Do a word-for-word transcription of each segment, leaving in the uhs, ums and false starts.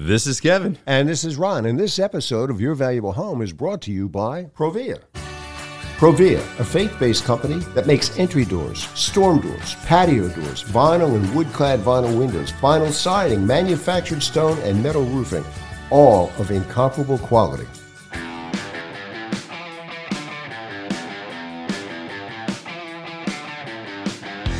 This is Kevin. And this is Ron. And this episode of Your Valuable Home is brought to you by Provia. Provia, a faith-based company that makes entry doors, storm doors, patio doors, vinyl and wood-clad vinyl windows, vinyl siding, manufactured stone, and metal roofing, all of incomparable quality.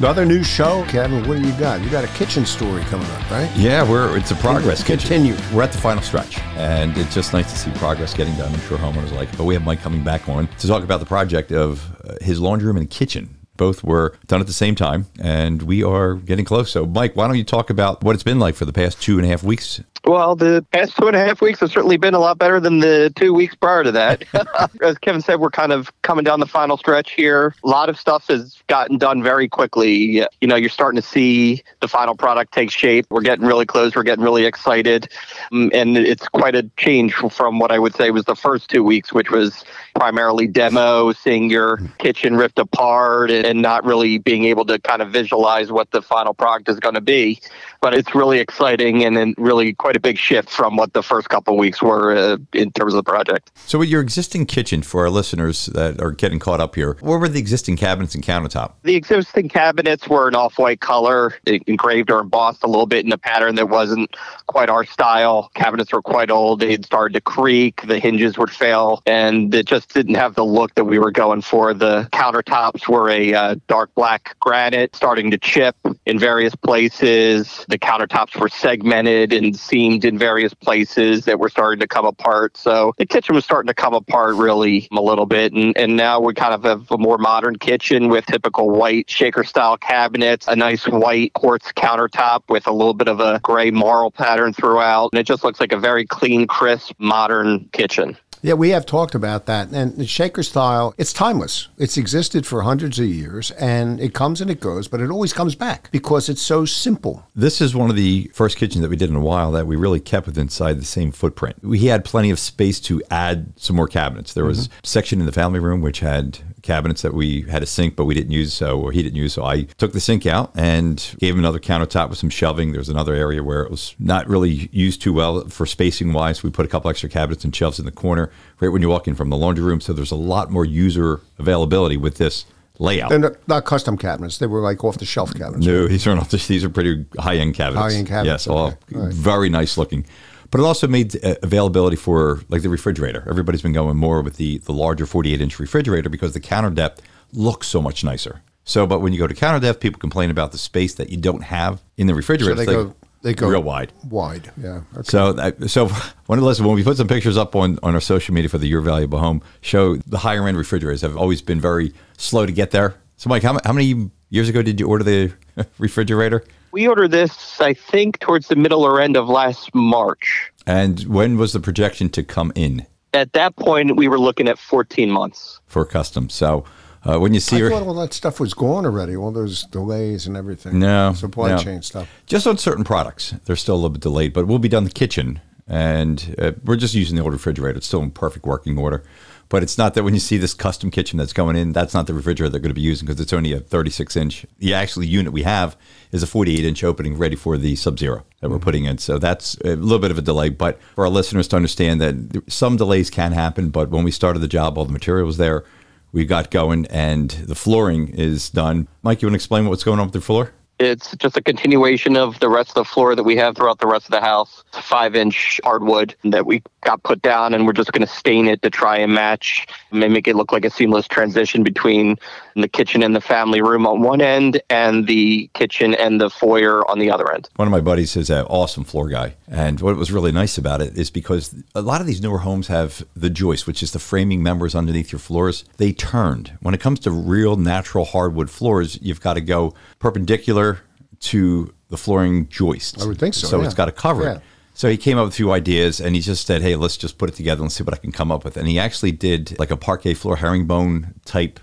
Another new show. Kevin, what do you got? You got a kitchen story coming up, right? Yeah, we're it's a progress Continue. Kitchen. We're at the final stretch, and it's just nice to see progress getting done. I'm sure homeowners like it. But we have Mike coming back on to talk about the project of his laundry room and kitchen. Both were done at the same time, and we are getting close. So, Mike, why don't you talk about what it's been like for the past two and a half weeks? Well, the past two and a half weeks have certainly been a lot better than the two weeks prior to that. As Kevin said, we're kind of coming down the final stretch here. A lot of stuff has gotten done very quickly. You know, you're starting to see the final product take shape. We're getting really close. We're getting really excited. And it's quite a change from what I would say was the first two weeks, which was primarily demo, seeing your kitchen ripped apart and not really being able to kind of visualize what the final product is going to be. But it's really exciting and then really quite a big shift from what the first couple of weeks were uh, in terms of the project. So with your existing kitchen, for our listeners that are getting caught up here, what were the existing cabinets and countertop? The existing cabinets were an off-white color, engraved or embossed a little bit in a pattern that wasn't quite our style. Cabinets were quite old. They had started to creak. The hinges would fail, and it just didn't have the look that we were going for. The countertops were a uh, dark black granite starting to chip in various places. The countertops were segmented and seamed in various places that were starting to come apart. So the kitchen was starting to come apart really a little bit. And, and now we kind of have a more modern kitchen with typical white shaker style cabinets, a nice white quartz countertop with a little bit of a gray marl pattern throughout. And it just looks like a very clean, crisp, modern kitchen. Yeah, we have talked about that. And the shaker style, it's timeless. It's existed for hundreds of years, and it comes and it goes, but it always comes back because it's so simple. This is one of the first kitchens that we did in a while that we really kept with inside the same footprint. We had plenty of space to add some more cabinets. There was mm-hmm. a section in the family room which had cabinets that we had a sink, but we didn't use, so or he didn't use. So I took the sink out and gave him another countertop with some shelving. There was another area where it was not really used too well for spacing wise. We put a couple extra cabinets and shelves in the corner right when you walk in from the laundry room. So there's a lot more user availability with this layout. They're not, not custom cabinets. They were like off-the-shelf cabinets. No, these are not. These are pretty high-end cabinets. High-end cabinets. Yes, okay. all, all right. Very nice looking. But it also made availability for like the refrigerator. Everybody's been going more with the, the larger forty-eight inch refrigerator because the counter depth looks so much nicer. So, but when you go to counter depth, people complain about the space that you don't have in the refrigerator. So they go, they go real wide. Wide, yeah. Okay. So, so one of the lessons, when we put some pictures up on, on our social media for the Your Valuable Home show, the higher end refrigerators have always been very slow to get there. So, Mike, how, how many years ago did you order the refrigerator? We ordered this, I think, towards the middle or end of last March. And when was the projection to come in? At that point, we were looking at fourteen months. For custom. So uh, when you see... I her, thought all that stuff was gone already, all those delays and everything. No. Supply no. chain stuff. Just on certain products. They're still a little bit delayed, but we'll be done the kitchen. And uh, we're just using the old refrigerator. It's still in perfect working order. But it's not that when you see this custom kitchen that's going in, that's not the refrigerator they're going to be using because it's only a thirty-six inch. The actual unit we have is a forty-eight inch opening ready for the Sub-Zero that we're putting in. So that's a little bit of a delay. But for our listeners to understand that some delays can happen. But when we started the job, all the material was there. We got going and the flooring is done. Mike, you want to explain what's going on with the floor? It's just a continuation of the rest of the floor that we have throughout the rest of the house. It's a five-inch hardwood that we got put down, and we're just going to stain it to try and match and make it look like a seamless transition between the kitchen and the family room on one end and the kitchen and the foyer on the other end. One of my buddies is an awesome floor guy, and what was really nice about it is because a lot of these newer homes have the joist, which is the framing members underneath your floors. They turned. When it comes to real natural hardwood floors, you've got to go perpendicular to the flooring joists. I would think so. So yeah. It's got to cover yeah. it. So he came up with a few ideas, and he just said, hey, let's just put it together and see what I can come up with. And he actually did like a parquet floor herringbone type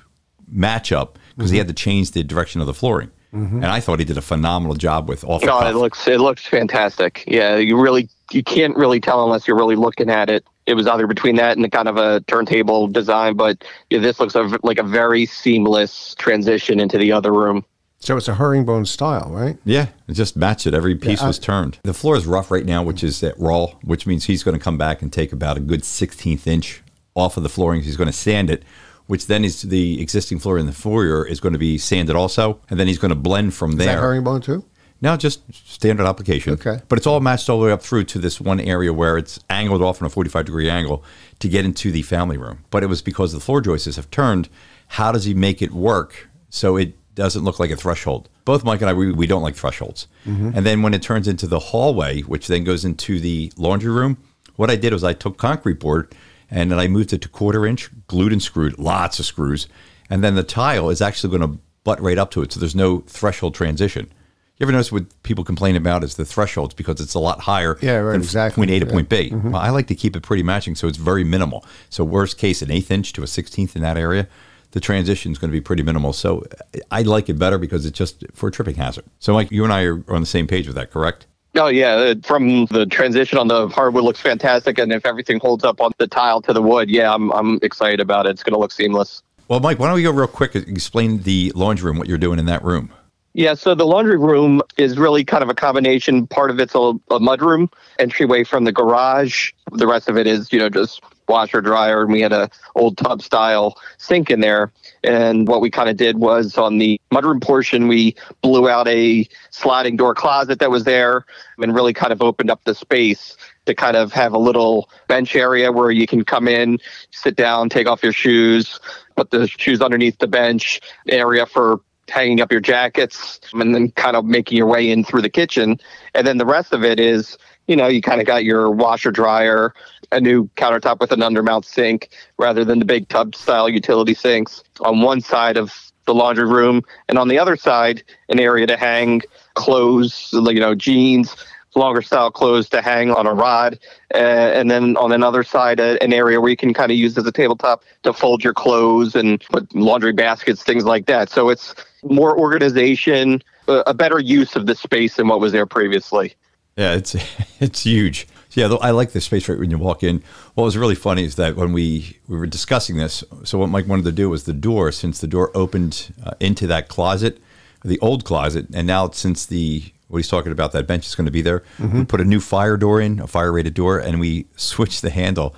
matchup because mm-hmm. he had to change the direction of the flooring. Mm-hmm. And I thought he did a phenomenal job with all. No, it looks it looks fantastic. Yeah, you really you can't really tell unless you're really looking at it. It was either between that and the kind of a turntable design, but yeah, this looks like a very seamless transition into the other room. So it's a herringbone style, right? Yeah, it just matched it. Every piece yeah, I, was turned. The floor is rough right now, which is at raw, which means he's going to come back and take about a good sixteenth inch off of the flooring. He's going to sand it, which then is the existing floor in the foyer is going to be sanded also, and then he's going to blend from there. Is that herringbone too? No, just standard application. Okay. But it's all matched all the way up through to this one area where it's angled off in a forty-five degree angle to get into the family room. But it was because the floor joists have turned. How does he make it work so it doesn't look like a threshold? Both Mike and I, we, we don't like thresholds. Mm-hmm. And then when it turns into the hallway, which then goes into the laundry room, what I did was I took concrete board and then I moved it to quarter inch, glued and screwed, lots of screws. And then the tile is actually going to butt right up to it. So there's no threshold transition. You ever notice what people complain about is the thresholds because it's a lot higher yeah, right, than exactly. point A to yeah. point B. Mm-hmm. Well, I like to keep it pretty matching, so it's very minimal. So worst case, an eighth inch to a sixteenth in that area. The transition is going to be pretty minimal. So I like it better because it's just for a tripping hazard. So Mike, you and I are on the same page with that, correct? Oh, yeah. From the transition on the hardwood looks fantastic. And if everything holds up on the tile to the wood, yeah, I'm I'm excited about it. It's going to look seamless. Well, Mike, why don't we go real quick and explain the laundry room, what you're doing in that room? Yeah, so the laundry room is really kind of a combination. Part of it's a, a mudroom, entryway from the garage. The rest of it is, you know, just washer, dryer, and we had a old tub style sink in there. And what we kind of did was on the mudroom portion, we blew out a sliding door closet that was there and really kind of opened up the space to kind of have a little bench area where you can come in, sit down, take off your shoes, put the shoes underneath the bench, area for hanging up your jackets, and then kind of making your way in through the kitchen. And then the rest of it is, you know, you kind of got your washer dryer, a new countertop with an undermount sink rather than the big tub style utility sinks on one side of the laundry room. And on the other side, an area to hang clothes, you know, jeans, longer style clothes to hang on a rod. Uh, and then on another side, uh, an area where you can kind of use as a tabletop to fold your clothes and put laundry baskets, things like that. So it's more organization, uh, a better use of the space than what was there previously. Yeah, it's it's huge. Yeah, I like the space right when you walk in. What was really funny is that when we, we were discussing this, so what Mike wanted to do was the door, since the door opened uh, into that closet, the old closet, and now since the, what he's talking about, that bench is going to be there, mm-hmm. we put a new fire door in, a fire-rated door, and we switched the handle.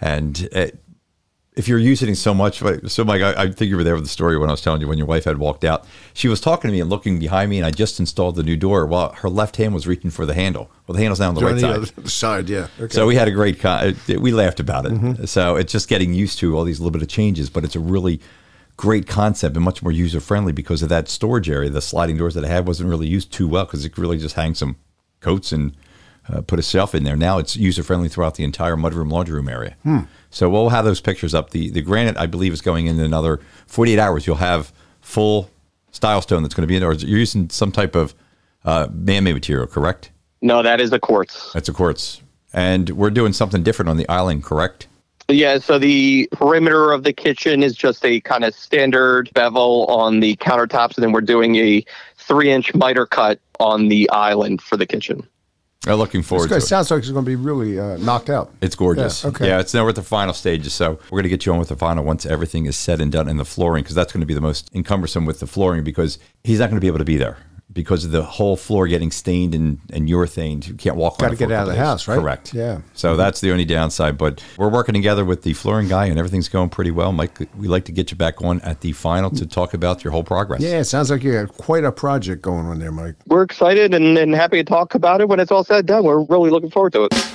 And it, if you're using so much, so Mike, I, I think you were there with the story when I was telling you when your wife had walked out. She was talking to me and looking behind me, and I just installed the new door while her left hand was reaching for the handle. Well, the handle's now on the right side. The side, yeah. Okay. So we had a great, con- we laughed about it. Mm-hmm. So it's just getting used to all these little bit of changes, but it's a really great concept and much more user-friendly because of that storage area. The sliding doors that I had wasn't really used too well because it could really just hang some coats and Uh, put a shelf in there. Now it's user-friendly throughout the entire mudroom, laundry room area. Hmm. So we'll have those pictures up. The the granite, I believe, is going in another forty-eight hours. You'll have full style stone that's going to be in there. Or you're using some type of uh, man-made material, correct? No, that is a quartz. That's a quartz. And we're doing something different on the island, correct? Yeah, so the perimeter of the kitchen is just a kind of standard bevel on the countertops, and then we're doing a three-inch miter cut on the island for the kitchen. I'm looking forward to it. It sounds like it's going to be really uh, knocked out. It's gorgeous. Yeah, okay. Yeah, it's now we're at the final stages, so we're going to get you on with the final once everything is said and done in the flooring, because that's going to be the most encumbersome with the flooring, because he's not going to be able to be there because of the whole floor getting stained and, and urethaned. You can't walk on it. Got to get out of the house, right? Correct. Yeah. So mm-hmm. that's the only downside. But we're working together with the flooring guy, and everything's going pretty well. Mike, we'd like to get you back on at the final to talk about your whole progress. Yeah, it sounds like you have quite a project going on there, Mike. We're excited and, and happy to talk about it when it's all said and done. We're really looking forward to it.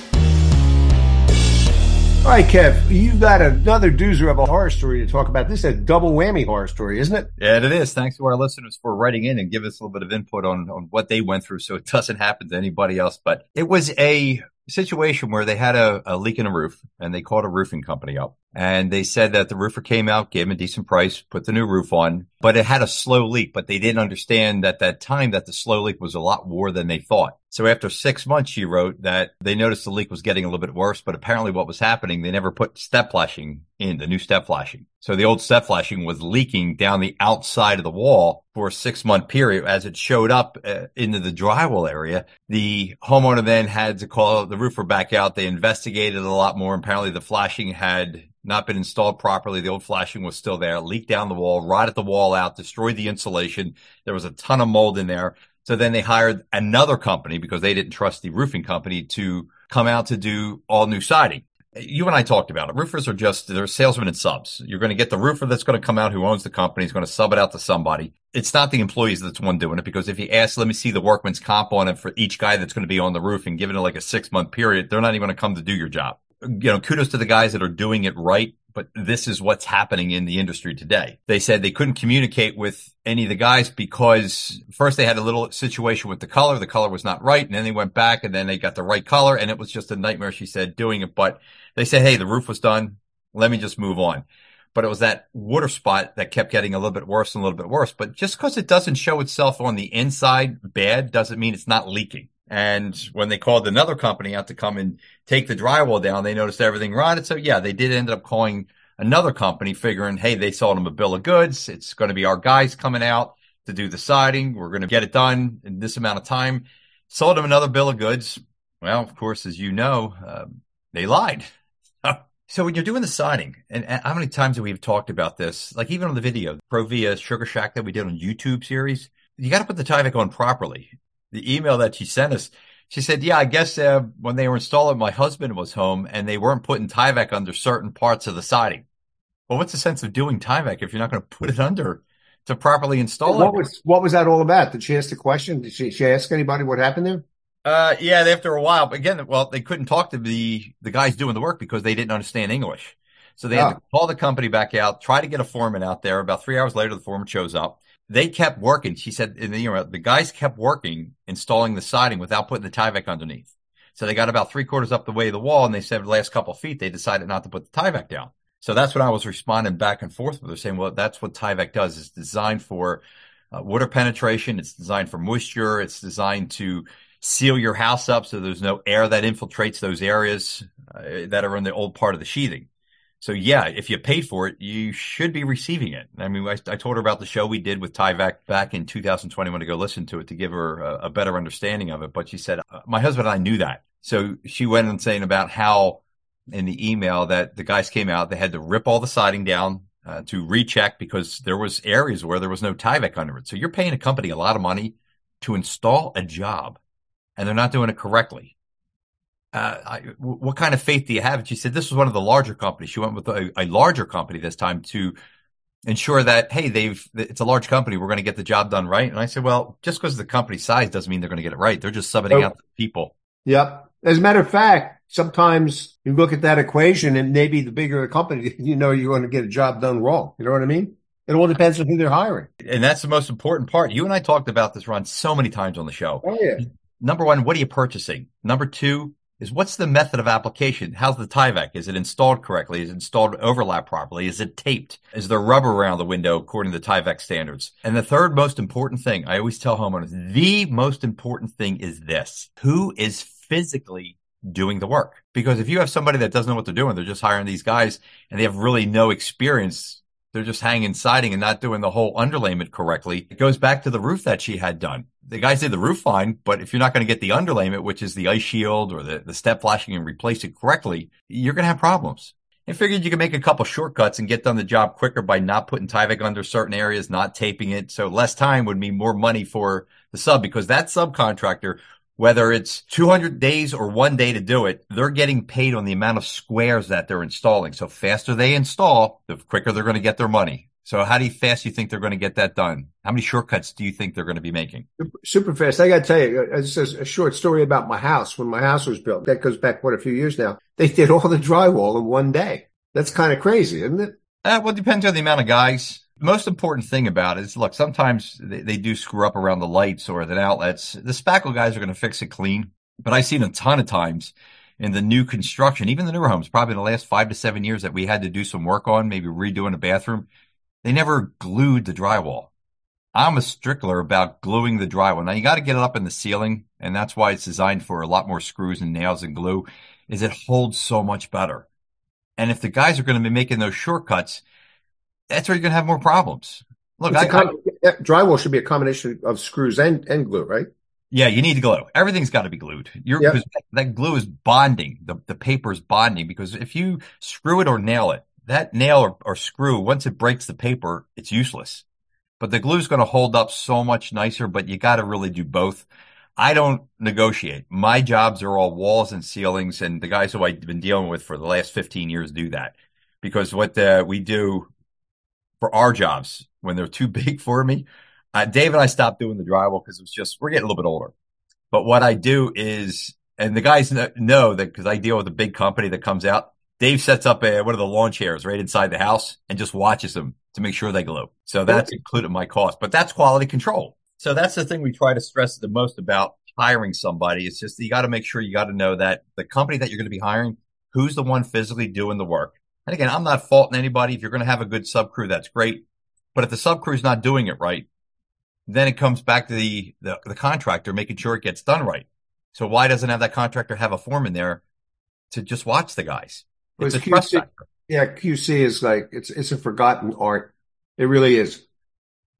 All right, Kev, you've got another doozer of a horror story to talk about. This is a double whammy horror story, isn't it? Yeah, it is. Thanks to our listeners for writing in and giving us a little bit of input on, on what they went through so it doesn't happen to anybody else. But it was a situation where they had a, a leak in a roof, and they called a roofing company up. And they said that the roofer came out, gave him a decent price, put the new roof on, but it had a slow leak. But they didn't understand at that time that the slow leak was a lot more than they thought. So after six months, she wrote that they noticed the leak was getting a little bit worse, but apparently what was happening, they never put step flashing in, the new step flashing. So the old step flashing was leaking down the outside of the wall for a six-month period. As it showed up uh, into the drywall area, the homeowner then had to call the roofer back out. They investigated a lot more. Apparently the flashing had not been installed properly. The old flashing was still there, leaked down the wall, rotted the wall out, destroyed the insulation. There was a ton of mold in there. So then they hired another company because they didn't trust the roofing company to come out to do all new siding. You and I talked about it. Roofers are just, they're salesmen and subs. You're going to get the roofer that's going to come out who owns the company, is going to sub it out to somebody. It's not the employees that's one doing it, because if you ask, let me see the workman's comp on it for each guy that's going to be on the roof and given it like a six month period, they're not even going to come to do your job. You know, kudos to the guys that are doing it right. But this is what's happening in the industry today. They said they couldn't communicate with any of the guys because first they had a little situation with the color. The color was not right. And then they went back and then they got the right color. And it was just a nightmare, she said, doing it. But they said, hey, the roof was done. Let me just move on. But it was that water spot that kept getting a little bit worse and a little bit worse. But just because it doesn't show itself on the inside bad doesn't mean it's not leaking. And when they called another company out to come and take the drywall down, they noticed everything rotted. So, yeah, they did end up calling another company figuring, hey, they sold them a bill of goods. It's going to be our guys coming out to do the siding. We're going to get it done in this amount of time. Sold them another bill of goods. Well, of course, as you know, uh, they lied. So when you're doing the siding, and, and how many times have we talked about this? Like even on the video, Provia Sugar Shack that we did on YouTube series, you got to put the Tyvek on properly. The email that she sent us, she said, yeah, I guess uh, when they were installing, my husband was home and they weren't putting Tyvek under certain parts of the siding. Well, what's the sense of doing Tyvek if you're not going to put it under to properly install what it? Was, what was that all about? Did she ask the question? Did she, she ask anybody what happened there? Uh, yeah, after a while. But again, well, they couldn't talk to the, the guys doing the work because they didn't understand English. So they oh. had to call the company back out, try to get a foreman out there. About three hours later, the foreman shows up. They kept working. She said, in the, you know, the guys kept working, installing the siding without putting the Tyvek underneath. So they got about three quarters up the way of the wall, and they said the last couple of feet, they decided not to put the Tyvek down. So that's what I was responding back and forth with. They're saying, well, that's what Tyvek does. It's designed for uh, water penetration. It's designed for moisture. It's designed to seal your house up so there's no air that infiltrates those areas uh, that are in the old part of the sheathing. So, yeah, if you paid for it, you should be receiving it. I mean, I, I told her about the show we did with Tyvek back in two thousand twenty-one to go listen to it to give her a, a better understanding of it. But she said, my husband and I knew that. So she went on saying about how in the email that the guys came out, they had to rip all the siding down uh, to recheck because there was areas where there was no Tyvek under it. So you're paying a company a lot of money to install a job, and they're not doing it correctly. Uh, I, what kind of faith do you have? And she said, this was one of the larger companies. She went with a, a larger company this time to ensure that, hey, they've, it's a large company. We're going to get the job done right. And I said, well, just because the company size doesn't mean they're going to get it right. They're just subbing oh. out the people. Yep. As a matter of fact, sometimes you look at that equation and maybe the bigger the company, you know, you're going to get a job done wrong. You know what I mean? It all depends on who they're hiring. And that's the most important part. You and I talked about this, Ron, so many times on the show. Oh, yeah. Number one, what are you purchasing? Number two, is what's the method of application? How's the Tyvek? Is it installed correctly? Is it installed overlap properly? Is it taped? Is there rubber around the window according to the Tyvek standards? And the third most important thing, I always tell homeowners, the most important thing is this. Who is physically doing the work? Because if you have somebody that doesn't know what they're doing, they're just hiring these guys and they have really no experience. They're just hanging siding and not doing the whole underlayment correctly. It goes back to the roof that she had done. The guys did the roof fine, but if you're not going to get the underlayment, which is the ice shield or the, the step flashing and replace it correctly, you're going to have problems. I figured you could make a couple shortcuts and get done the job quicker by not putting Tyvek under certain areas, not taping it. So less time would mean more money for the sub, because that subcontractor, whether it's two hundred days or one day to do it, they're getting paid on the amount of squares that they're installing. So faster they install, the quicker they're going to get their money. So how do you fast you think they're going to get that done? How many shortcuts do you think they're going to be making? Super fast. I got to tell you, this is a short story about my house. When my house was built, that goes back, what, a few years now, they did all the drywall in one day. That's kind of crazy, isn't it? Uh, well, it depends on the amount of guys. The most important thing about it is, look, sometimes they, they do screw up around the lights or the outlets. The spackle guys are going to fix it clean. But I've seen a ton of times in the new construction, even the newer homes, probably in the last five to seven years that we had to do some work on, maybe redoing a bathroom, they never glued the drywall. I'm a strickler about gluing the drywall. Now, you got to get it up in the ceiling, and that's why it's designed for a lot more screws and nails and glue, is it holds so much better. And if the guys are going to be making those shortcuts, that's where you're going to have more problems. Look, I, com- I, drywall should be a combination of screws and, and glue, right? Yeah, you need glue. Everything's got to be glued. You're, yep. 'Cause that, that glue is bonding. The, the paper is bonding, because if you screw it or nail it, that nail or, or screw, once it breaks the paper, it's useless. But the glue is going to hold up so much nicer, but you got to really do both. I don't negotiate. My jobs are all walls and ceilings, and the guys who I've been dealing with for the last fifteen years do that. Because what the, we do for our jobs, when they're too big for me, uh, Dave and I stopped doing the drywall because it was just, we're getting a little bit older. But what I do is, and the guys know that because I deal with a big company that comes out, Dave sets up a, one of the lawn chairs right inside the house and just watches them to make sure they glue. So that's included in my cost, but that's quality control. So that's the thing we try to stress the most about hiring somebody. It's just, you got to make sure you got to know that the company that you're going to be hiring, who's the one physically doing the work. And again, I'm not faulting anybody. If you're going to have a good sub crew, that's great. But if the sub crew is not doing it right, then it comes back to the, the, the contractor, making sure it gets done right. So why doesn't have that contractor have a foreman there to just watch the guys? It's a trust factor. Yeah, Q C is like, it's it's a forgotten art. It really is.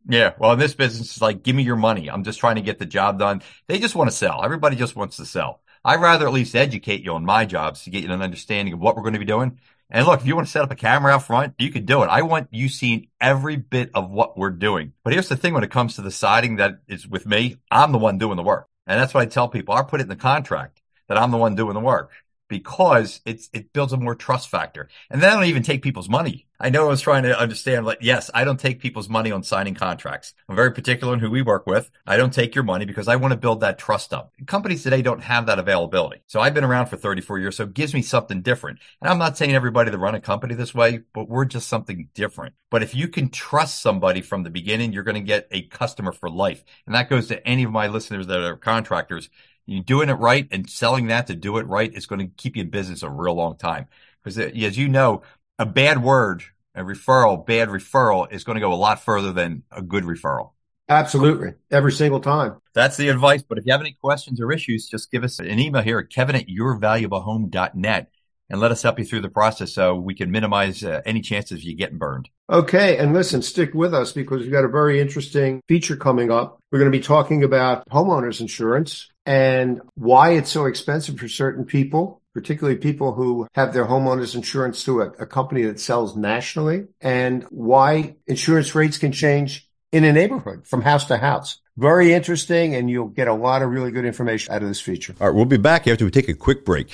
Yeah, well, in this business, it's like, give me your money. I'm just trying to get the job done. They just want to sell. Everybody just wants to sell. I'd rather at least educate you on my jobs to get you an understanding of what we're going to be doing. And look, if you want to set up a camera out front, you can do it. I want you seeing every bit of what we're doing. But here's the thing when it comes to the siding that is with me, I'm the one doing the work. And that's what I tell people. I put it in the contract that I'm the one doing the work, because it's, it builds a more trust factor. And then I don't even take people's money. I know I was trying to understand, like, yes, I don't take people's money on signing contracts. I'm very particular in who we work with. I don't take your money because I want to build that trust up. Companies today don't have that availability. So I've been around for thirty-four years, so it gives me something different. And I'm not saying everybody that run a company this way, but we're just something different. But if you can trust somebody from the beginning, you're going to get a customer for life. And that goes to any of my listeners that are contractors. You're doing it right, and selling that to do it right is going to keep you in business a real long time. Because as you know, a bad word, a referral, bad referral is going to go a lot further than a good referral. Absolutely. Every single time. That's the advice. But if you have any questions or issues, just give us an email here at kevin at your valuable home dot net and let us help you through the process so we can minimize uh, any chances you getting burned. Okay. And listen, stick with us because we've got a very interesting feature coming up. We're going to be talking about homeowners insurance and why it's so expensive for certain people, particularly people who have their homeowners insurance through a, a company that sells nationally, and why insurance rates can change in a neighborhood from house to house. Very interesting, and you'll get a lot of really good information out of this feature. All right, we'll be back after we take a quick break.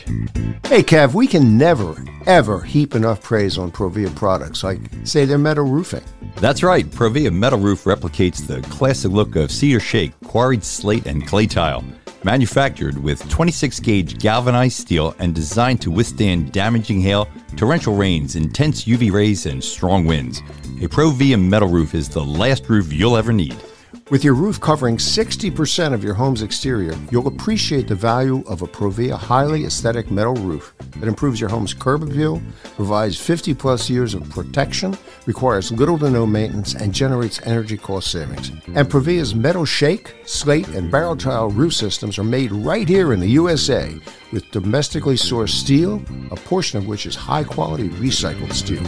Hey, Kev, we can never, ever heap enough praise on Provia products, like, say, their metal roofing. That's right. Provia metal roof replicates the classic look of cedar shake, quarried slate, and clay tile. Manufactured with twenty-six gauge galvanized steel and designed to withstand damaging hail, torrential rains, intense U V rays, and strong winds. A Provia metal roof is the last roof you'll ever need. With your roof covering sixty percent of your home's exterior, you'll appreciate the value of a Provia highly aesthetic metal roof that improves your home's curb appeal, provides fifty plus years of protection, requires little to no maintenance, and generates energy cost savings. And Provia's metal shake, slate, and barrel tile roof systems are made right here in the U S A with domestically sourced steel, a portion of which is high-quality recycled steel.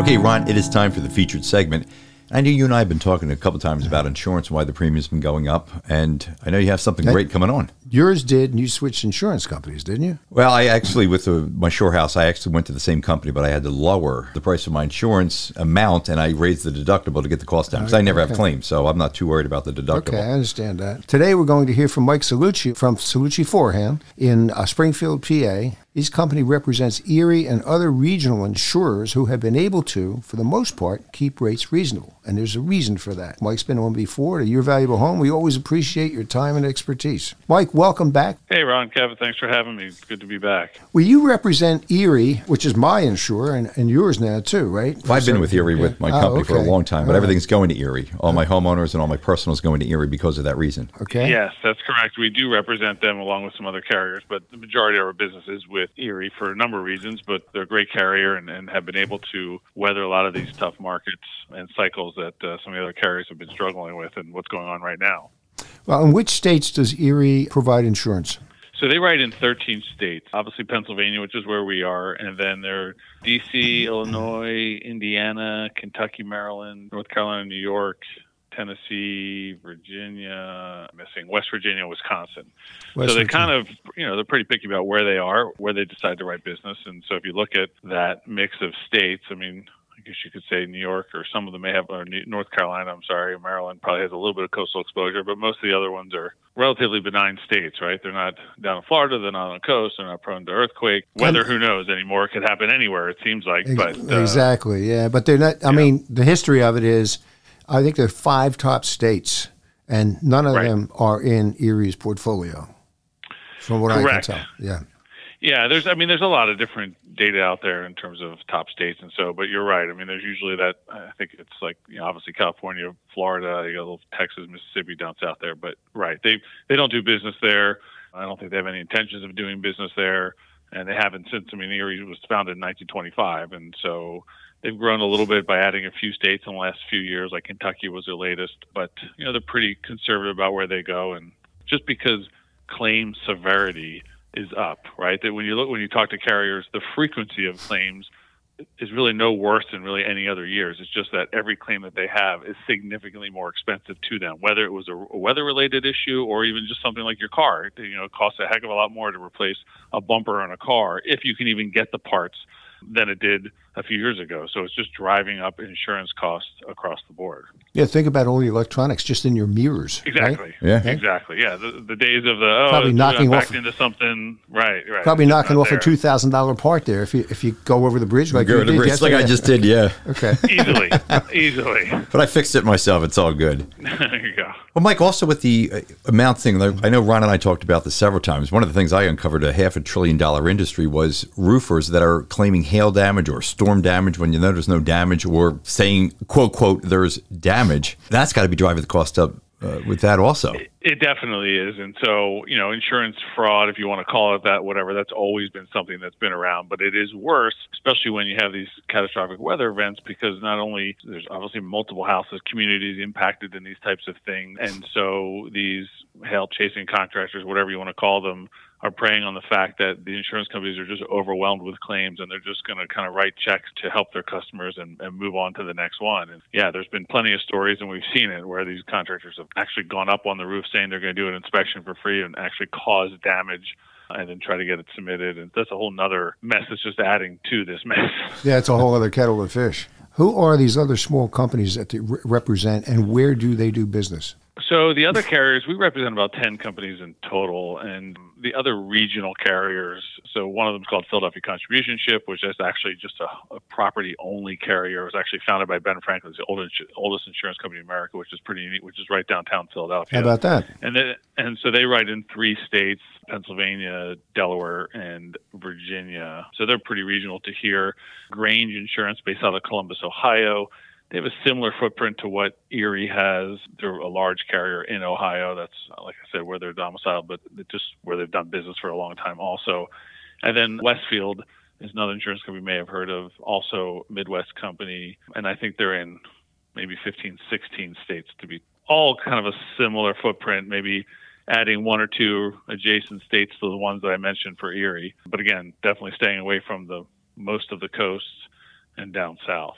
Okay, Ron, it is time for the featured segment. I know you and I have been talking a couple times about insurance, why the premium's been going up, and I know you have something that, great coming on. Yours did, and you switched insurance companies, didn't you? Well, I actually, with the, my shore house, I actually went to the same company, but I had to lower the price of my insurance amount, and I raised the deductible to get the cost down, because I never okay. have claims, so I'm not too worried about the deductible. Okay, I understand that. Today, we're going to hear from Mike Salucci from Salucci Forehand in uh, Springfield, P A. His company represents Erie and other regional insurers who have been able to, for the most part, keep rates reasonable. And there's a reason for that. Mike's been on before to Your Valuable Home. We always appreciate your time and expertise. Mike, welcome back. Hey, Ron, Kevin, thanks for having me. It's good to be back. Well, you represent Erie, which is my insurer, and, and yours now too, right? Well, I've been with Erie yeah. with my company oh, okay. for a long time, but all everything's right. going to Erie. All my homeowners and all my personals going to Erie because of that reason. Okay. Yes, that's correct. We do represent them along with some other carriers, but the majority of our business is with Erie for a number of reasons, but they're a great carrier and, and have been able to weather a lot of these tough markets and cycles that uh, some of the other carriers have been struggling with and what's going on right now. Well, in which states does Erie provide insurance? So they write in thirteen states, obviously Pennsylvania, which is where we are, and then they're D C, Illinois, Indiana, Kentucky, Maryland, North Carolina, New York, Tennessee, Virginia, missing West Virginia, Wisconsin. West so they Virginia. kind of, you know, they're pretty picky about where they are, where they decide to write business. And so if you look at that mix of states, I mean, I guess you could say New York or some of them may have, or North Carolina, I'm sorry, Maryland probably has a little bit of coastal exposure, but most of the other ones are relatively benign states, right? They're not down in Florida, they're not on the coast, they're not prone to earthquake. Weather, who knows anymore? It could happen anywhere, it seems like. But uh, exactly, yeah. But they're not, I yeah. mean, the history of it is, I think there are five top states, and none of right. them are in Erie's portfolio, from what Correct. I can tell. Yeah, yeah. There's, I mean, there's a lot of different data out there in terms of top states, and so. But you're right. I mean, there's usually that. I think it's like, you know, obviously California, Florida, you got a little Texas, Mississippi down south there. But right, they they don't do business there. I don't think they have any intentions of doing business there, and they haven't since. I mean, Erie was founded in nineteen twenty-five, and so. They've grown a little bit by adding a few states in the last few years, like Kentucky was their latest. But, you know, they're pretty conservative about where they go. And just because claim severity is up, right? That when you look, when you talk to carriers, the frequency of claims is really no worse than really any other years. It's just that every claim that they have is significantly more expensive to them, whether it was a weather-related issue or even just something like your car. You know, it costs a heck of a lot more to replace a bumper on a car, if you can even get the parts, than it did a few years ago. So it's just driving up insurance costs across the board. Yeah, think about all the electronics just in your mirrors. Exactly. Right? Yeah. Exactly. Yeah. The, the days of the oh, probably knocking off into something. Right. Right. Probably it's knocking off there. a two thousand dollar part there if you if you go over the bridge like you did bridge, yesterday. Like I just did. Yeah. Okay. Easily. Easily. But I fixed it myself. It's all good. There you go. Well, Mike, also with the uh, amount thing, I know Ron and I talked about this several times. One of the things I uncovered a half a trillion dollar industry was roofers that are claiming hail damage or storm damage when you know there's no damage, or saying, quote, quote, there's damage. That's got to be driving the cost up uh, with that also. It, it definitely is. And so, you know, insurance fraud, if you want to call it that, whatever, that's always been something that's been around. But it is worse, especially when you have these catastrophic weather events, because not only there's obviously multiple houses, communities impacted in these types of things. And so these hail chasing contractors, whatever you want to call them, are preying on the fact that the insurance companies are just overwhelmed with claims, and they're just going to kind of write checks to help their customers and, and move on to the next one. And yeah, there's been plenty of stories, and we've seen it, where these contractors have actually gone up on the roof saying they're going to do an inspection for free and actually cause damage, and then try to get it submitted. And that's a whole nother mess. It's just adding to this mess. Yeah, it's a whole other kettle of fish. Who are these other small companies that they re- represent, and where do they do business? So the other carriers, we represent about ten companies in total, and the other regional carriers, so one of them is called Philadelphia Contributionship, which is actually just a, a property-only carrier. It was actually founded by Ben Franklin's, the oldest, oldest insurance company in America, which is pretty unique, which is right downtown Philadelphia. How about that? And then, and so they write in three states, Pennsylvania, Delaware, and Virginia. So they're pretty regional to here. Grange Insurance, based out of Columbus, Ohio. They have a similar footprint to what Erie has. They're a large carrier in Ohio. That's, like I said, where they're domiciled, but just where they've done business for a long time also. And then Westfield is another insurance company you may have heard of, also Midwest company. And I think they're in maybe fifteen, sixteen states, to be all kind of a similar footprint, maybe adding one or two adjacent states to the ones that I mentioned for Erie. But again, definitely staying away from the most of the coasts and down south.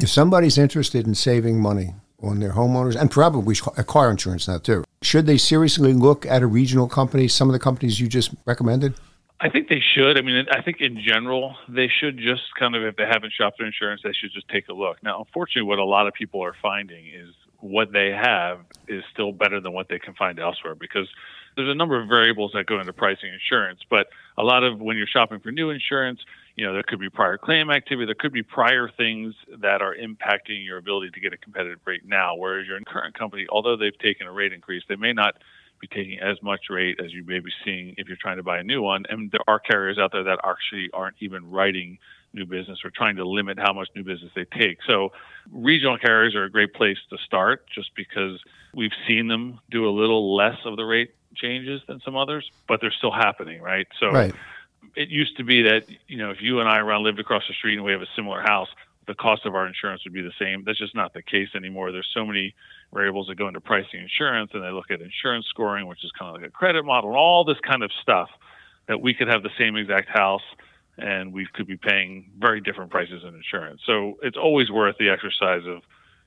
if somebody's interested in saving money on their homeowners, and probably car insurance now too, should they seriously look at a regional company, some of the companies you just recommended? I think they should. I mean, I think in general, they should just kind of, if they haven't shopped their insurance, they should just take a look. Now, unfortunately, what a lot of people are finding is what they have is still better than what they can find elsewhere, because there's a number of variables that go into pricing insurance. But a lot of when you're shopping for new insurance, you know, there could be prior claim activity. There could be prior things that are impacting your ability to get a competitive rate now, whereas your current company, although they've taken a rate increase, they may not be taking as much rate as you may be seeing if you're trying to buy a new one. And there are carriers out there that actually aren't even writing new business or trying to limit how much new business they take. So regional carriers are a great place to start, just because we've seen them do a little less of the rate changes than some others, but they're still happening, right? So right. It used to be that, you know, if you and I, Ron, lived across the street and we have a similar house, the cost of our insurance would be the same. That's just not the case anymore. There's so many variables that go into pricing insurance, and they look at insurance scoring, which is kind of like a credit model, and all this kind of stuff, that we could have the same exact house and we could be paying very different prices in insurance. So it's always worth the exercise of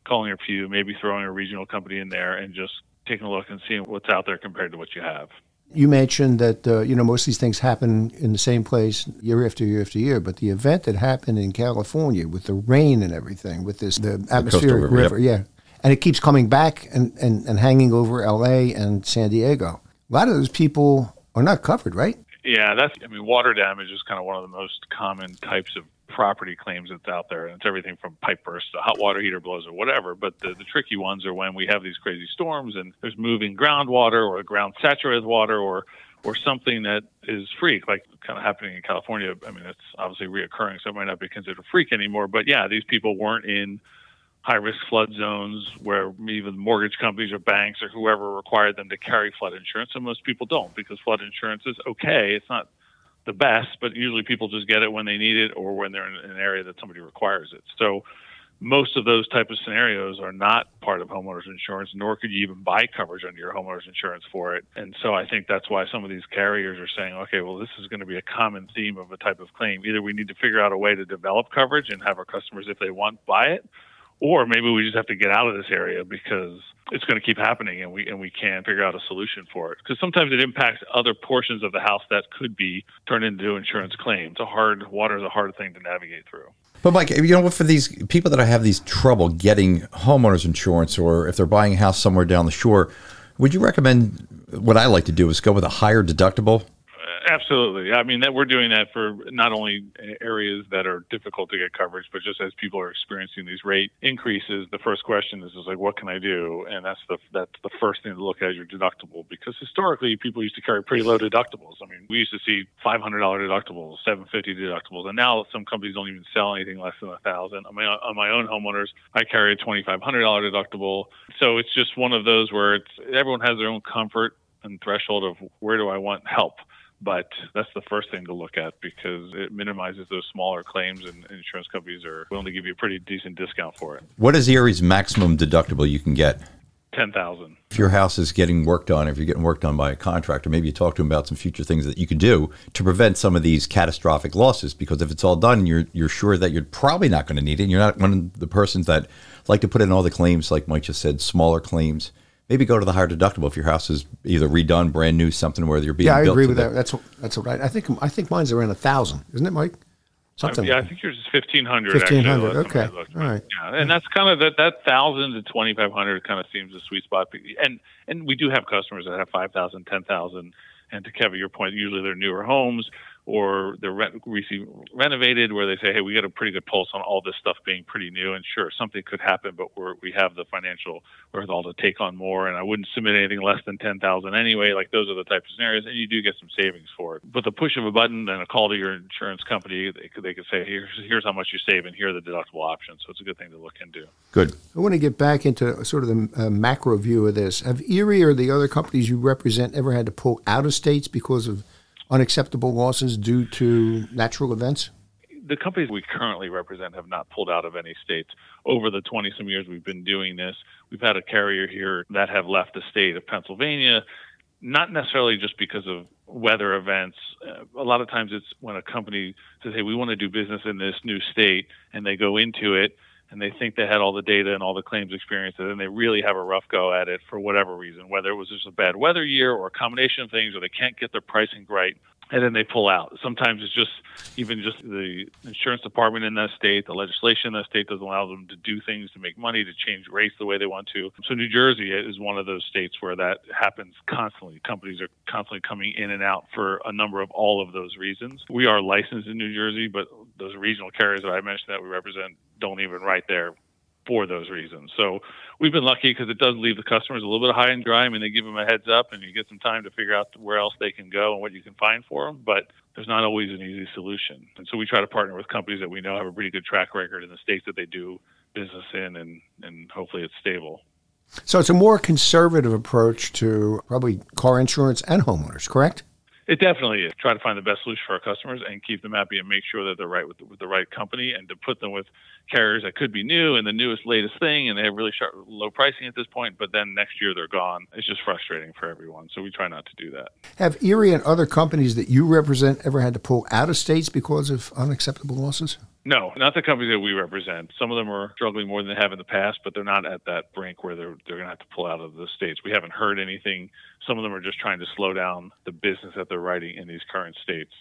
calling your P U, maybe throwing a regional company in there and just taking a look and seeing what's out there compared to what you have. You mentioned that, uh, you know, most of these things happen in the same place year after year after year, but the event that happened in California with the rain and everything, with this the atmospheric the river, river yep. yeah, and it keeps coming back and, and, and hanging over L A and San Diego. A lot of those people are not covered, right? Yeah, that's, I mean, water damage is kind of one of the most common types of property claims that's out there, and it's everything from pipe bursts to hot water heater blows or whatever. But the, the tricky ones are when we have these crazy storms and there's moving groundwater or ground saturated water or or something that is freak, like kind of happening in California. I mean, it's obviously reoccurring, so it might not be considered freak anymore. But yeah, these people weren't in high-risk flood zones where even mortgage companies or banks or whoever required them to carry flood insurance. And most people don't, because flood insurance is okay. It's not the best, but usually people just get it when they need it or when they're in an area that somebody requires it. So most of those type of scenarios are not part of homeowners insurance, nor could you even buy coverage under your homeowners insurance for it. And so I think that's why some of these carriers are saying, okay, well, this is going to be a common theme of a type of claim. Either we need to figure out a way to develop coverage and have our customers, if they want, buy it, or maybe we just have to get out of this area because it's going to keep happening and we and we can't figure out a solution for it. Because sometimes it impacts other portions of the house that could be turned into insurance claims. A hard water is a hard thing to navigate through. But Mike, you know, for these people that have these trouble getting homeowners insurance, or if they're buying a house somewhere down the shore, would you recommend, what I like to do is go with a higher deductible? Absolutely. I mean, that we're doing that for not only areas that are difficult to get coverage, but just as people are experiencing these rate increases, the first question is, is like, what can I do? And that's the that's the first thing to look at is your deductible, because historically people used to carry pretty low deductibles. I mean, we used to see five hundred dollars deductibles, seven hundred fifty dollars deductibles, and now some companies don't even sell anything less than one thousand dollars. I mean, on my own homeowners, I carry a twenty-five hundred dollars deductible. So it's just one of those where it's everyone has their own comfort and threshold of where do I want help. But that's the first thing to look at, because it minimizes those smaller claims, and insurance companies are willing to give you a pretty decent discount for it. What is Erie's maximum deductible you can get? ten thousand dollars. If your house is getting worked on, if you're getting worked on by a contractor, maybe you talk to them about some future things that you can do to prevent some of these catastrophic losses, because if it's all done, you're you're sure that you're probably not going to need it. And you're not one of the persons that like to put in all the claims, like Mike just said, smaller claims. Maybe go to the higher deductible if your house is either redone, brand new, something where you're being built. Yeah, I built agree with that. that. That's that's all right. I think I think mine's around a thousand, isn't it, Mike? Something. Yeah, I think yours is fifteen hundred. Fifteen hundred. Okay. All right. Yeah, and that's kind of that that thousand to twenty five hundred kind of seems the sweet spot. And and we do have customers that have five thousand, ten thousand, and to Kevin, your point, usually they're newer homes or they're re- renovated, where they say, hey, we got a pretty good pulse on all this stuff being pretty new, and sure, something could happen, but we're, we have the financial wherewithal to take on more, and I wouldn't submit anything less than ten thousand anyway. Like, those are the types of scenarios, and you do get some savings for it. But the push of a button and a call to your insurance company, they could, they could say, here's, here's how much you save, and here are the deductible options. So it's a good thing to look into. Good. I want to get back into sort of the uh, macro view of this. Have Erie or the other companies you represent ever had to pull out of states because of unacceptable losses due to natural events? The companies we currently represent have not pulled out of any states. Over the twenty-some years we've been doing this, we've had a carrier here that have left the state of Pennsylvania, not necessarily just because of weather events. Uh, a lot of times it's when a company says, hey, we want to do business in this new state, and they go into it, and they think they had all the data and all the claims experience, and then they really have a rough go at it for whatever reason, whether it was just a bad weather year or a combination of things, or they can't get their pricing right, and then they pull out. Sometimes it's just even just the insurance department in that state, the legislation in that state doesn't allow them to do things, to make money, to change rates the way they want to. So New Jersey is one of those states where that happens constantly. Companies are constantly coming in and out for a number of all of those reasons. We are licensed in New Jersey, but those regional carriers that I mentioned that we represent don't even write there for those reasons. So we've been lucky because it does leave the customers a little bit high and dry. I mean, they give them a heads up and you get some time to figure out where else they can go and what you can find for them, but there's not always an easy solution. And so we try to partner with companies that we know have a pretty good track record in the states that they do business in, and, and hopefully it's stable. So it's a more conservative approach to probably car insurance and homeowners, correct? It definitely is. Try to find the best solution for our customers and keep them happy and make sure that they're right with the, with the right company, and to put them with carriers that could be new and the newest, latest thing, and they have really sharp, low pricing at this point, but then next year they're gone. It's just frustrating for everyone, so we try not to do that. Have Erie and other companies that you represent ever had to pull out of states because of unacceptable losses? No, not the companies that we represent. Some of them are struggling more than they have in the past, but they're not at that brink where they're they're going to have to pull out of the states. We haven't heard anything. Some of them are just trying to slow down the business that they're writing in these current states,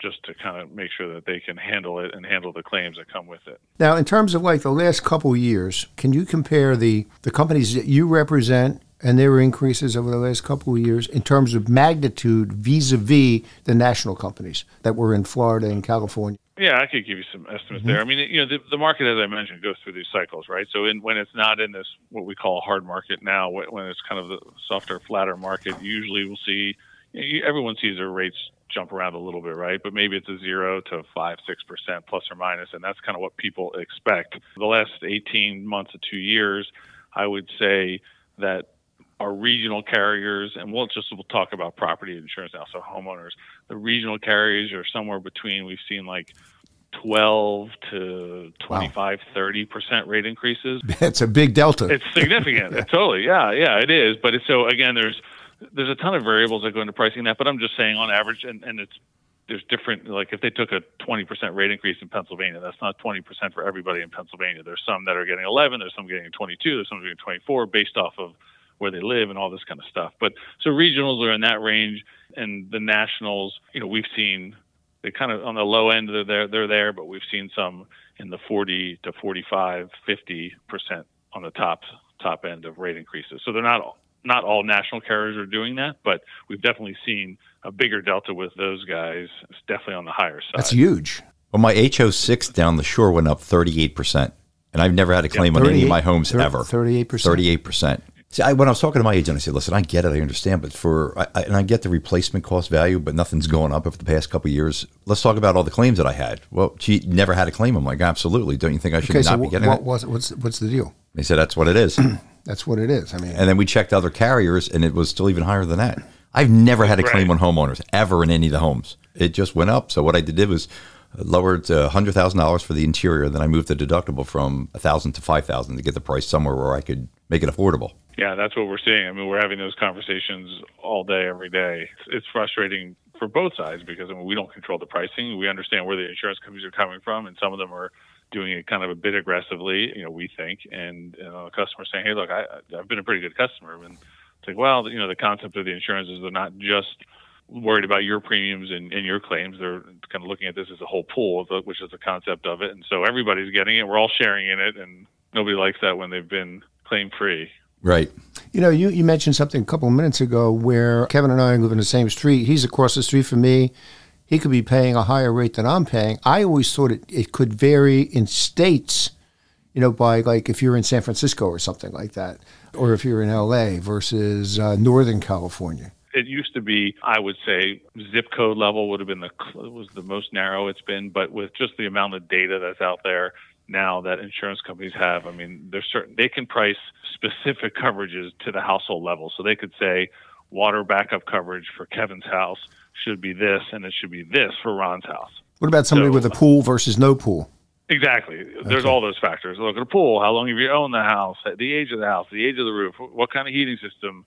just to kind of make sure that they can handle it and handle the claims that come with it. Now, in terms of like the last couple of years, can you compare the, the companies that you represent and their increases over the last couple of years in terms of magnitude vis-a-vis the national companies that were in Florida and California? Yeah, I could give you some estimates mm-hmm. there. I mean, you know, the, the market, as I mentioned, goes through these cycles, right? So in, when it's not in this, what we call a hard market now, when it's kind of the softer, flatter market, usually we'll see, you know, everyone sees their rates jump around a little bit, right? But maybe it's a zero to five, six percent plus or minus, and that's kind of what people expect. The last eighteen months to two years, I would say that our regional carriers, and we'll just we'll talk about property insurance now, so homeowners. The regional carriers are somewhere between, we've seen like twelve to twenty-five, wow, thirty percent rate increases. That's a big delta. It's significant. yeah. It's totally, yeah, yeah, it is. But it's, so again, there's there's a ton of variables that go into pricing that, but I'm just saying on average, and, and it's there's different, like if they took a twenty percent rate increase in Pennsylvania, that's not twenty percent for everybody in Pennsylvania. There's some that are getting eleven, there's some getting twenty-two, there's some getting twenty-four based off of where they live and all this kind of stuff. But so regionals are in that range, and the nationals, you know, we've seen they kind of on the low end, they're there, they're there, but we've seen some in the forty to forty-five, fifty percent on the top top end of rate increases. So they're not all, not all national carriers are doing that, but we've definitely seen a bigger delta with those guys. It's definitely on the higher side. That's huge. Well, my H O six down the shore went up thirty-eight percent, and I've never had a claim yeah, on any of my homes thirty, ever. thirty-eight percent. thirty-eight percent. See, I, when I was talking to my agent, I said, listen, I get it, I understand, but for, I, I, and I get the replacement cost value, but nothing's going up over the past couple of years. Let's talk about all the claims that I had. Well, she never had a claim. I'm like, absolutely. Don't you think I should okay, not so be getting what it? Was it? What's, what's the deal? They said, that's what it is. That's what it is. I mean, and then we checked other carriers, and it was still even higher than that. I've never had a right. claim on homeowners ever in any of the homes. It just went up. So what I did was lowered one hundred thousand dollars for the interior. Then I moved the deductible from one thousand dollars to five thousand dollars to get the price somewhere where I could make it affordable. Yeah, that's what we're seeing. I mean, we're having those conversations all day, every day. It's frustrating for both sides because, I mean, we don't control the pricing. We understand where the insurance companies are coming from, and some of them are doing it kind of a bit aggressively, you know, we think. And, and the customer's saying, hey, look, I, I've been a pretty good customer. And it's like, well, you know, the concept of the insurance is they're not just worried about your premiums and, and your claims. They're kind of looking at this as a whole pool, which is the concept of it. And so everybody's getting it. We're all sharing in it, and nobody likes that when they've been claim-free. Right. You know, you, you mentioned something a couple of minutes ago where Kevin and I live in the same street. He's across the street from me. He could be paying a higher rate than I'm paying. I always thought it, it could vary in states, you know, by like if you're in San Francisco or something like that, or if you're in L A versus uh, Northern California. It used to be, I would say, zip code level would have been the was the most narrow it's been, but with just the amount of data that's out there now that insurance companies have, I mean, there's certain, they can price specific coverages to the household level. So they could say water backup coverage for Kevin's house should be this, and it should be this for Ron's house. What about somebody so, with a pool versus no pool? Exactly. Okay. There's all those factors. Look at a pool. How long have you owned the house? The age of the house, the age of the roof, what kind of heating system,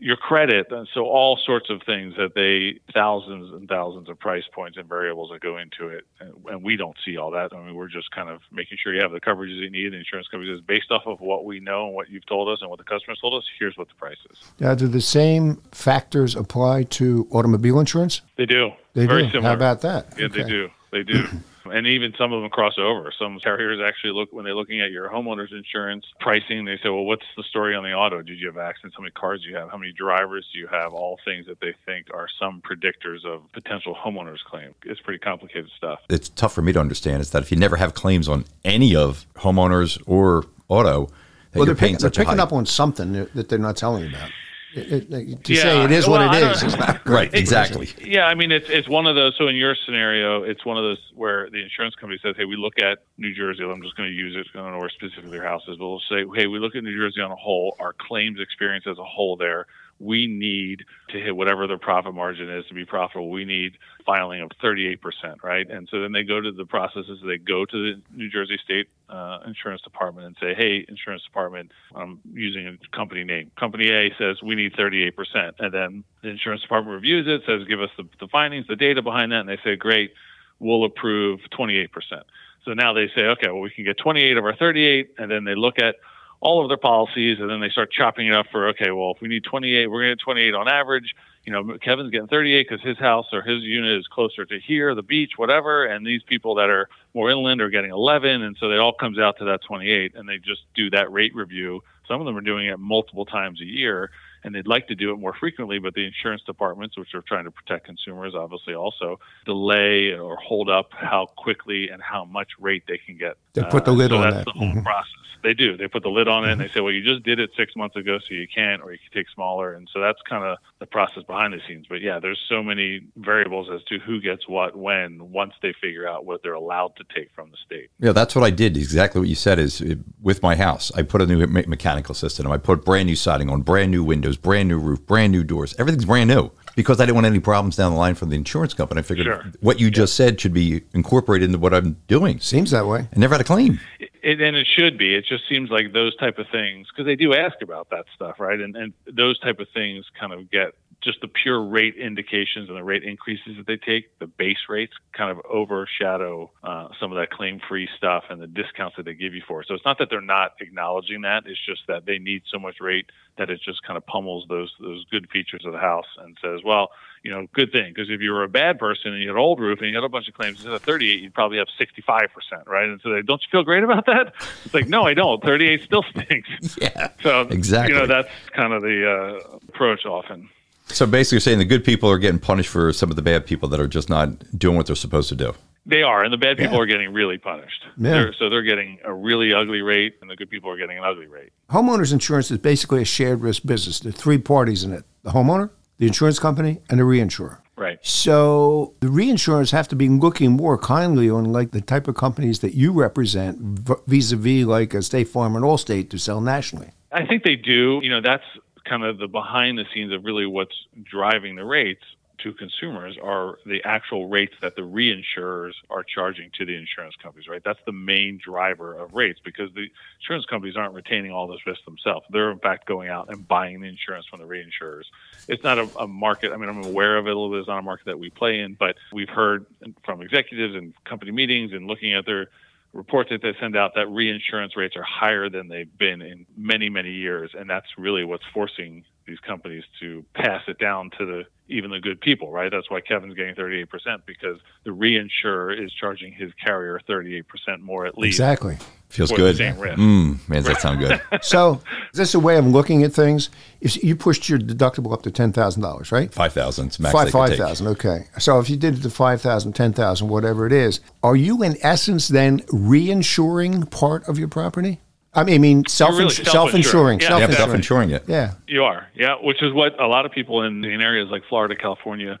your credit. And so all sorts of things that they, thousands and thousands of price points and variables that go into it. And we don't see all that. I mean, we're just kind of making sure you have the coverages you need. The insurance company says, based off of what we know and what you've told us and what the customer's told us, here's what the price is. Now, do the same factors apply to automobile insurance? They do. They Very do. Similar. How about that? Yeah, okay. they do. They do. And even some of them cross over. Some carriers actually look, when they're looking at your homeowner's insurance pricing, they say, well, what's the story on the auto? Did you have accidents? How many cars do you have? How many drivers do you have? All things that they think are some predictors of potential homeowner's claim. It's pretty complicated stuff. It's tough for me to understand is that if you never have claims on any of homeowners or auto, that well, you're paying pick, such a high. They're picking up on something that they're not telling you about. It, it, to yeah. say it is well, what it is is not great. Right, exactly. It, yeah, I mean, it's it's one of those. So in your scenario, it's one of those where the insurance company says, hey, we look at New Jersey. I'm just going to use it. I don't know where specifically their house is, but we'll say, hey, we look at New Jersey on a whole, our claims experience as a whole there. We need to hit whatever their profit margin is to be profitable. We need filing of thirty-eight percent, right? And so then they go to the processes. They go to the New Jersey State uh, Insurance Department and say, hey, Insurance Department, I'm using a company name. Company A says we need thirty-eight percent. And then the Insurance Department reviews it, says give us the, the findings, the data behind that. And they say, great, we'll approve twenty-eight percent. So now they say, okay, well, we can get twenty-eight of our thirty-eight. And then they look at all of their policies, and then they start chopping it up for, okay, well, if we need twenty-eight, we're going to get twenty-eight on average. You know, Kevin's getting thirty-eight because his house or his unit is closer to here, the beach, whatever, and these people that are more inland are getting eleven, and so it all comes out to that twenty-eight, and they just do that rate review. Some of them are doing it multiple times a year, and they'd like to do it more frequently, but the insurance departments, which are trying to protect consumers, obviously also delay or hold up how quickly and how much rate they can get. They put the lid uh, so on that's that. The whole mm-hmm. process. They do. They put the lid on it, mm-hmm. and they say, well, you just did it six months ago, so you can't, or you can take smaller. And so that's kind of the process behind the scenes. But, yeah, there's so many variables as to who gets what when once they figure out what they're allowed to take from the state. Yeah, that's what I did. Exactly what you said is it, with my house, I put a new me- mechanical system. I put brand new siding on, brand new windows, brand new roof, brand new doors. Everything's brand new because I didn't want any problems down the line from the insurance company. I figured sure. what you yeah. just said should be incorporated into what I'm doing. Seems that way. I never had a claim. It, it, and it should be. It just seems like those type of things, because they do ask about that stuff, right? And, and those type of things kind of get just the pure rate indications and the rate increases that they take, the base rates kind of overshadow uh, some of that claim-free stuff and the discounts that they give you for. So it's not that they're not acknowledging that. It's just that they need so much rate that it just kind of pummels those those good features of the house and says, well, you know, good thing, because if you were a bad person and you had an old roof and you had a bunch of claims, instead of thirty-eight, you'd probably have sixty-five percent, right? And so they, don't you feel great about that? It's like, no, I don't. thirty-eight still stinks. Yeah, so, exactly. You know, that's kind of the uh, approach often. So basically you're saying the good people are getting punished for some of the bad people that are just not doing what they're supposed to do. They are, and the bad people yeah. are getting really punished. Yeah. They're, so they're getting a really ugly rate, and the good people are getting an ugly rate. Homeowners insurance is basically a shared risk business. There are three parties in it, the homeowner, the insurance company, and the reinsurer. Right. So the reinsurers have to be looking more kindly on like the type of companies that you represent vis-a-vis like a State Farm and Allstate to sell nationally. I think they do. You know, that's kind of the behind the scenes of really what's driving the rates to consumers are the actual rates that the reinsurers are charging to the insurance companies, right? That's the main driver of rates, because the insurance companies aren't retaining all this risk themselves. They're in fact going out and buying the insurance from the reinsurers. It's not a, a market. I mean, I'm aware of it a little bit. It's not a market that we play in, but we've heard from executives and company meetings and looking at their reports that they send out that reinsurance rates are higher than they've been in many, many years. And that's really what's forcing these companies to pass it down to the even the good people, right? That's why Kevin's getting thirty-eight percent, because the reinsurer is charging his carrier thirty-eight percent more at least. Exactly. Feels good. Mm, man, does that sound good? So is this a way of looking at things? If you pushed your deductible up to ten thousand dollars, right? five thousand dollars. Max five thousand dollars, okay. So if you did it to five thousand dollars, ten thousand dollars, whatever it is, are you in essence then reinsuring part of your property? I mean, I mean self, really ins- self-insuring. Self-insuring. Yeah, self-insuring. self-insuring it. Yeah. You are. Yeah, which is what a lot of people in, in areas like Florida, California,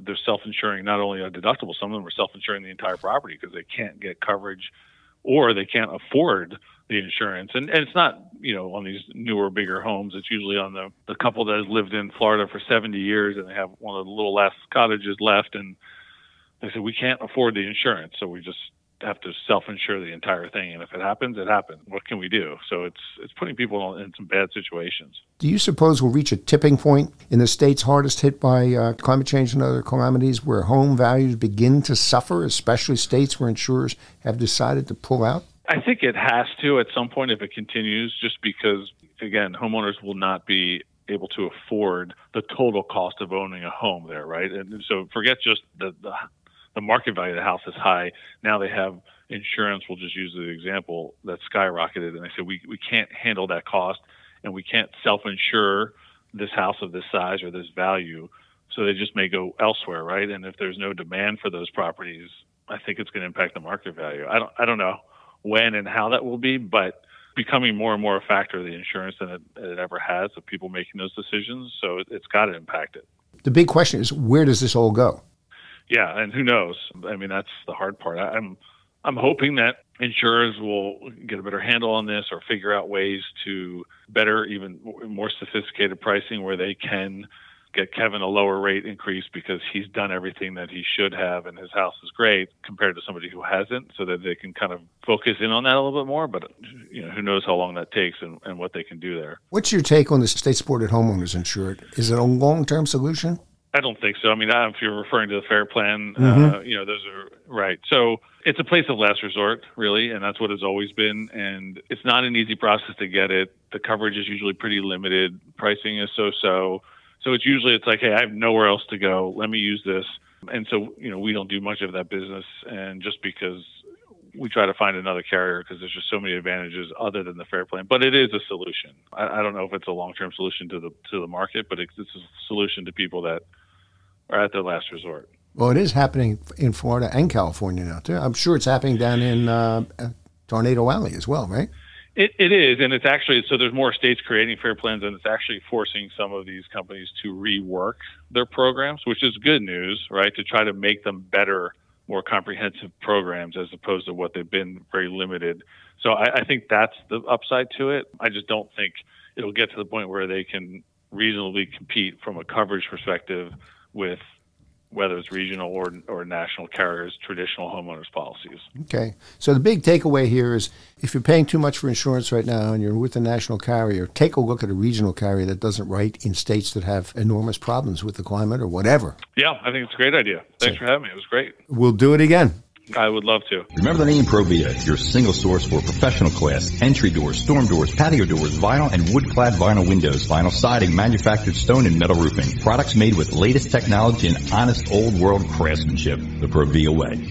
they're self-insuring not only a deductible, some of them are self-insuring the entire property because they can't get coverage or they can't afford the insurance. And, and it's not, you know, on these newer, bigger homes. It's usually on the, the couple that has lived in Florida for seventy years and they have one of the little last cottages left. And they said, we can't afford the insurance. So we just have to self-insure the entire thing. And if it happens, it happens. What can we do? So it's it's putting people in some bad situations. Do you suppose we'll reach a tipping point in the states hardest hit by uh, climate change and other calamities where home values begin to suffer, especially states where insurers have decided to pull out? I think it has to at some point if it continues, just because, again, homeowners will not be able to afford the total cost of owning a home there, right? And so forget just the, the the market value of the house is high. Now they have insurance, we'll just use the example, that skyrocketed. And they said, we, we can't handle that cost and we can't self-insure this house of this size or this value. So they just may go elsewhere, right? And if there's no demand for those properties, I think it's going to impact the market value. I don't, I don't know when and how that will be, but becoming more and more a factor of the insurance than it, it ever has of people making those decisions. So it, it's got to impact it. The big question is, where does this all go? Yeah, and who knows? I mean, that's the hard part. I'm I'm hoping that insurers will get a better handle on this or figure out ways to better, even more sophisticated pricing where they can get Kevin a lower rate increase because he's done everything that he should have and his house is great compared to somebody who hasn't, so that they can kind of focus in on that a little bit more. But you know, who knows how long that takes and, and what they can do there. What's your take on the state-supported homeowners insurance? Is it a long-term solution? I don't think so. I mean, if you're referring to the FAIR Plan, mm-hmm. uh, you know, those are right. So it's a place of last resort, really, and that's what it's always been. And it's not an easy process to get it. The coverage is usually pretty limited. Pricing is so-so. So it's usually it's like, hey, I have nowhere else to go. Let me use this. And so, you know, we don't do much of that business. And just because we try to find another carrier because there's just so many advantages other than the FAIR Plan, but it is a solution. I, I don't know if it's a long-term solution to the to the market, but it's, it's a solution to people that are at their last resort. Well, it is happening in Florida and California now, too. I'm sure it's happening down in uh, Tornado Alley as well, right? It, it is, and it's actually, so there's more states creating FAIR Plans, and it's actually forcing some of these companies to rework their programs, which is good news, right, to try to make them better, more comprehensive programs as opposed to what they've been very limited. So I, I think that's the upside to it. I just don't think it'll get to the point where they can reasonably compete from a coverage perspective with whether it's regional or or national carriers, traditional homeowners policies. Okay. So the big takeaway here is if you're paying too much for insurance right now and you're with a national carrier, take a look at a regional carrier that doesn't write in states that have enormous problems with the climate or whatever. Yeah, I think it's a great idea. Thanks so, for having me. It was great. We'll do it again. I would love to. Remember the name Provia, your single source for professional class, entry doors, storm doors, patio doors, vinyl and wood-clad vinyl windows, vinyl siding, manufactured stone and metal roofing. Products made with latest technology and honest old-world craftsmanship. The Provia way.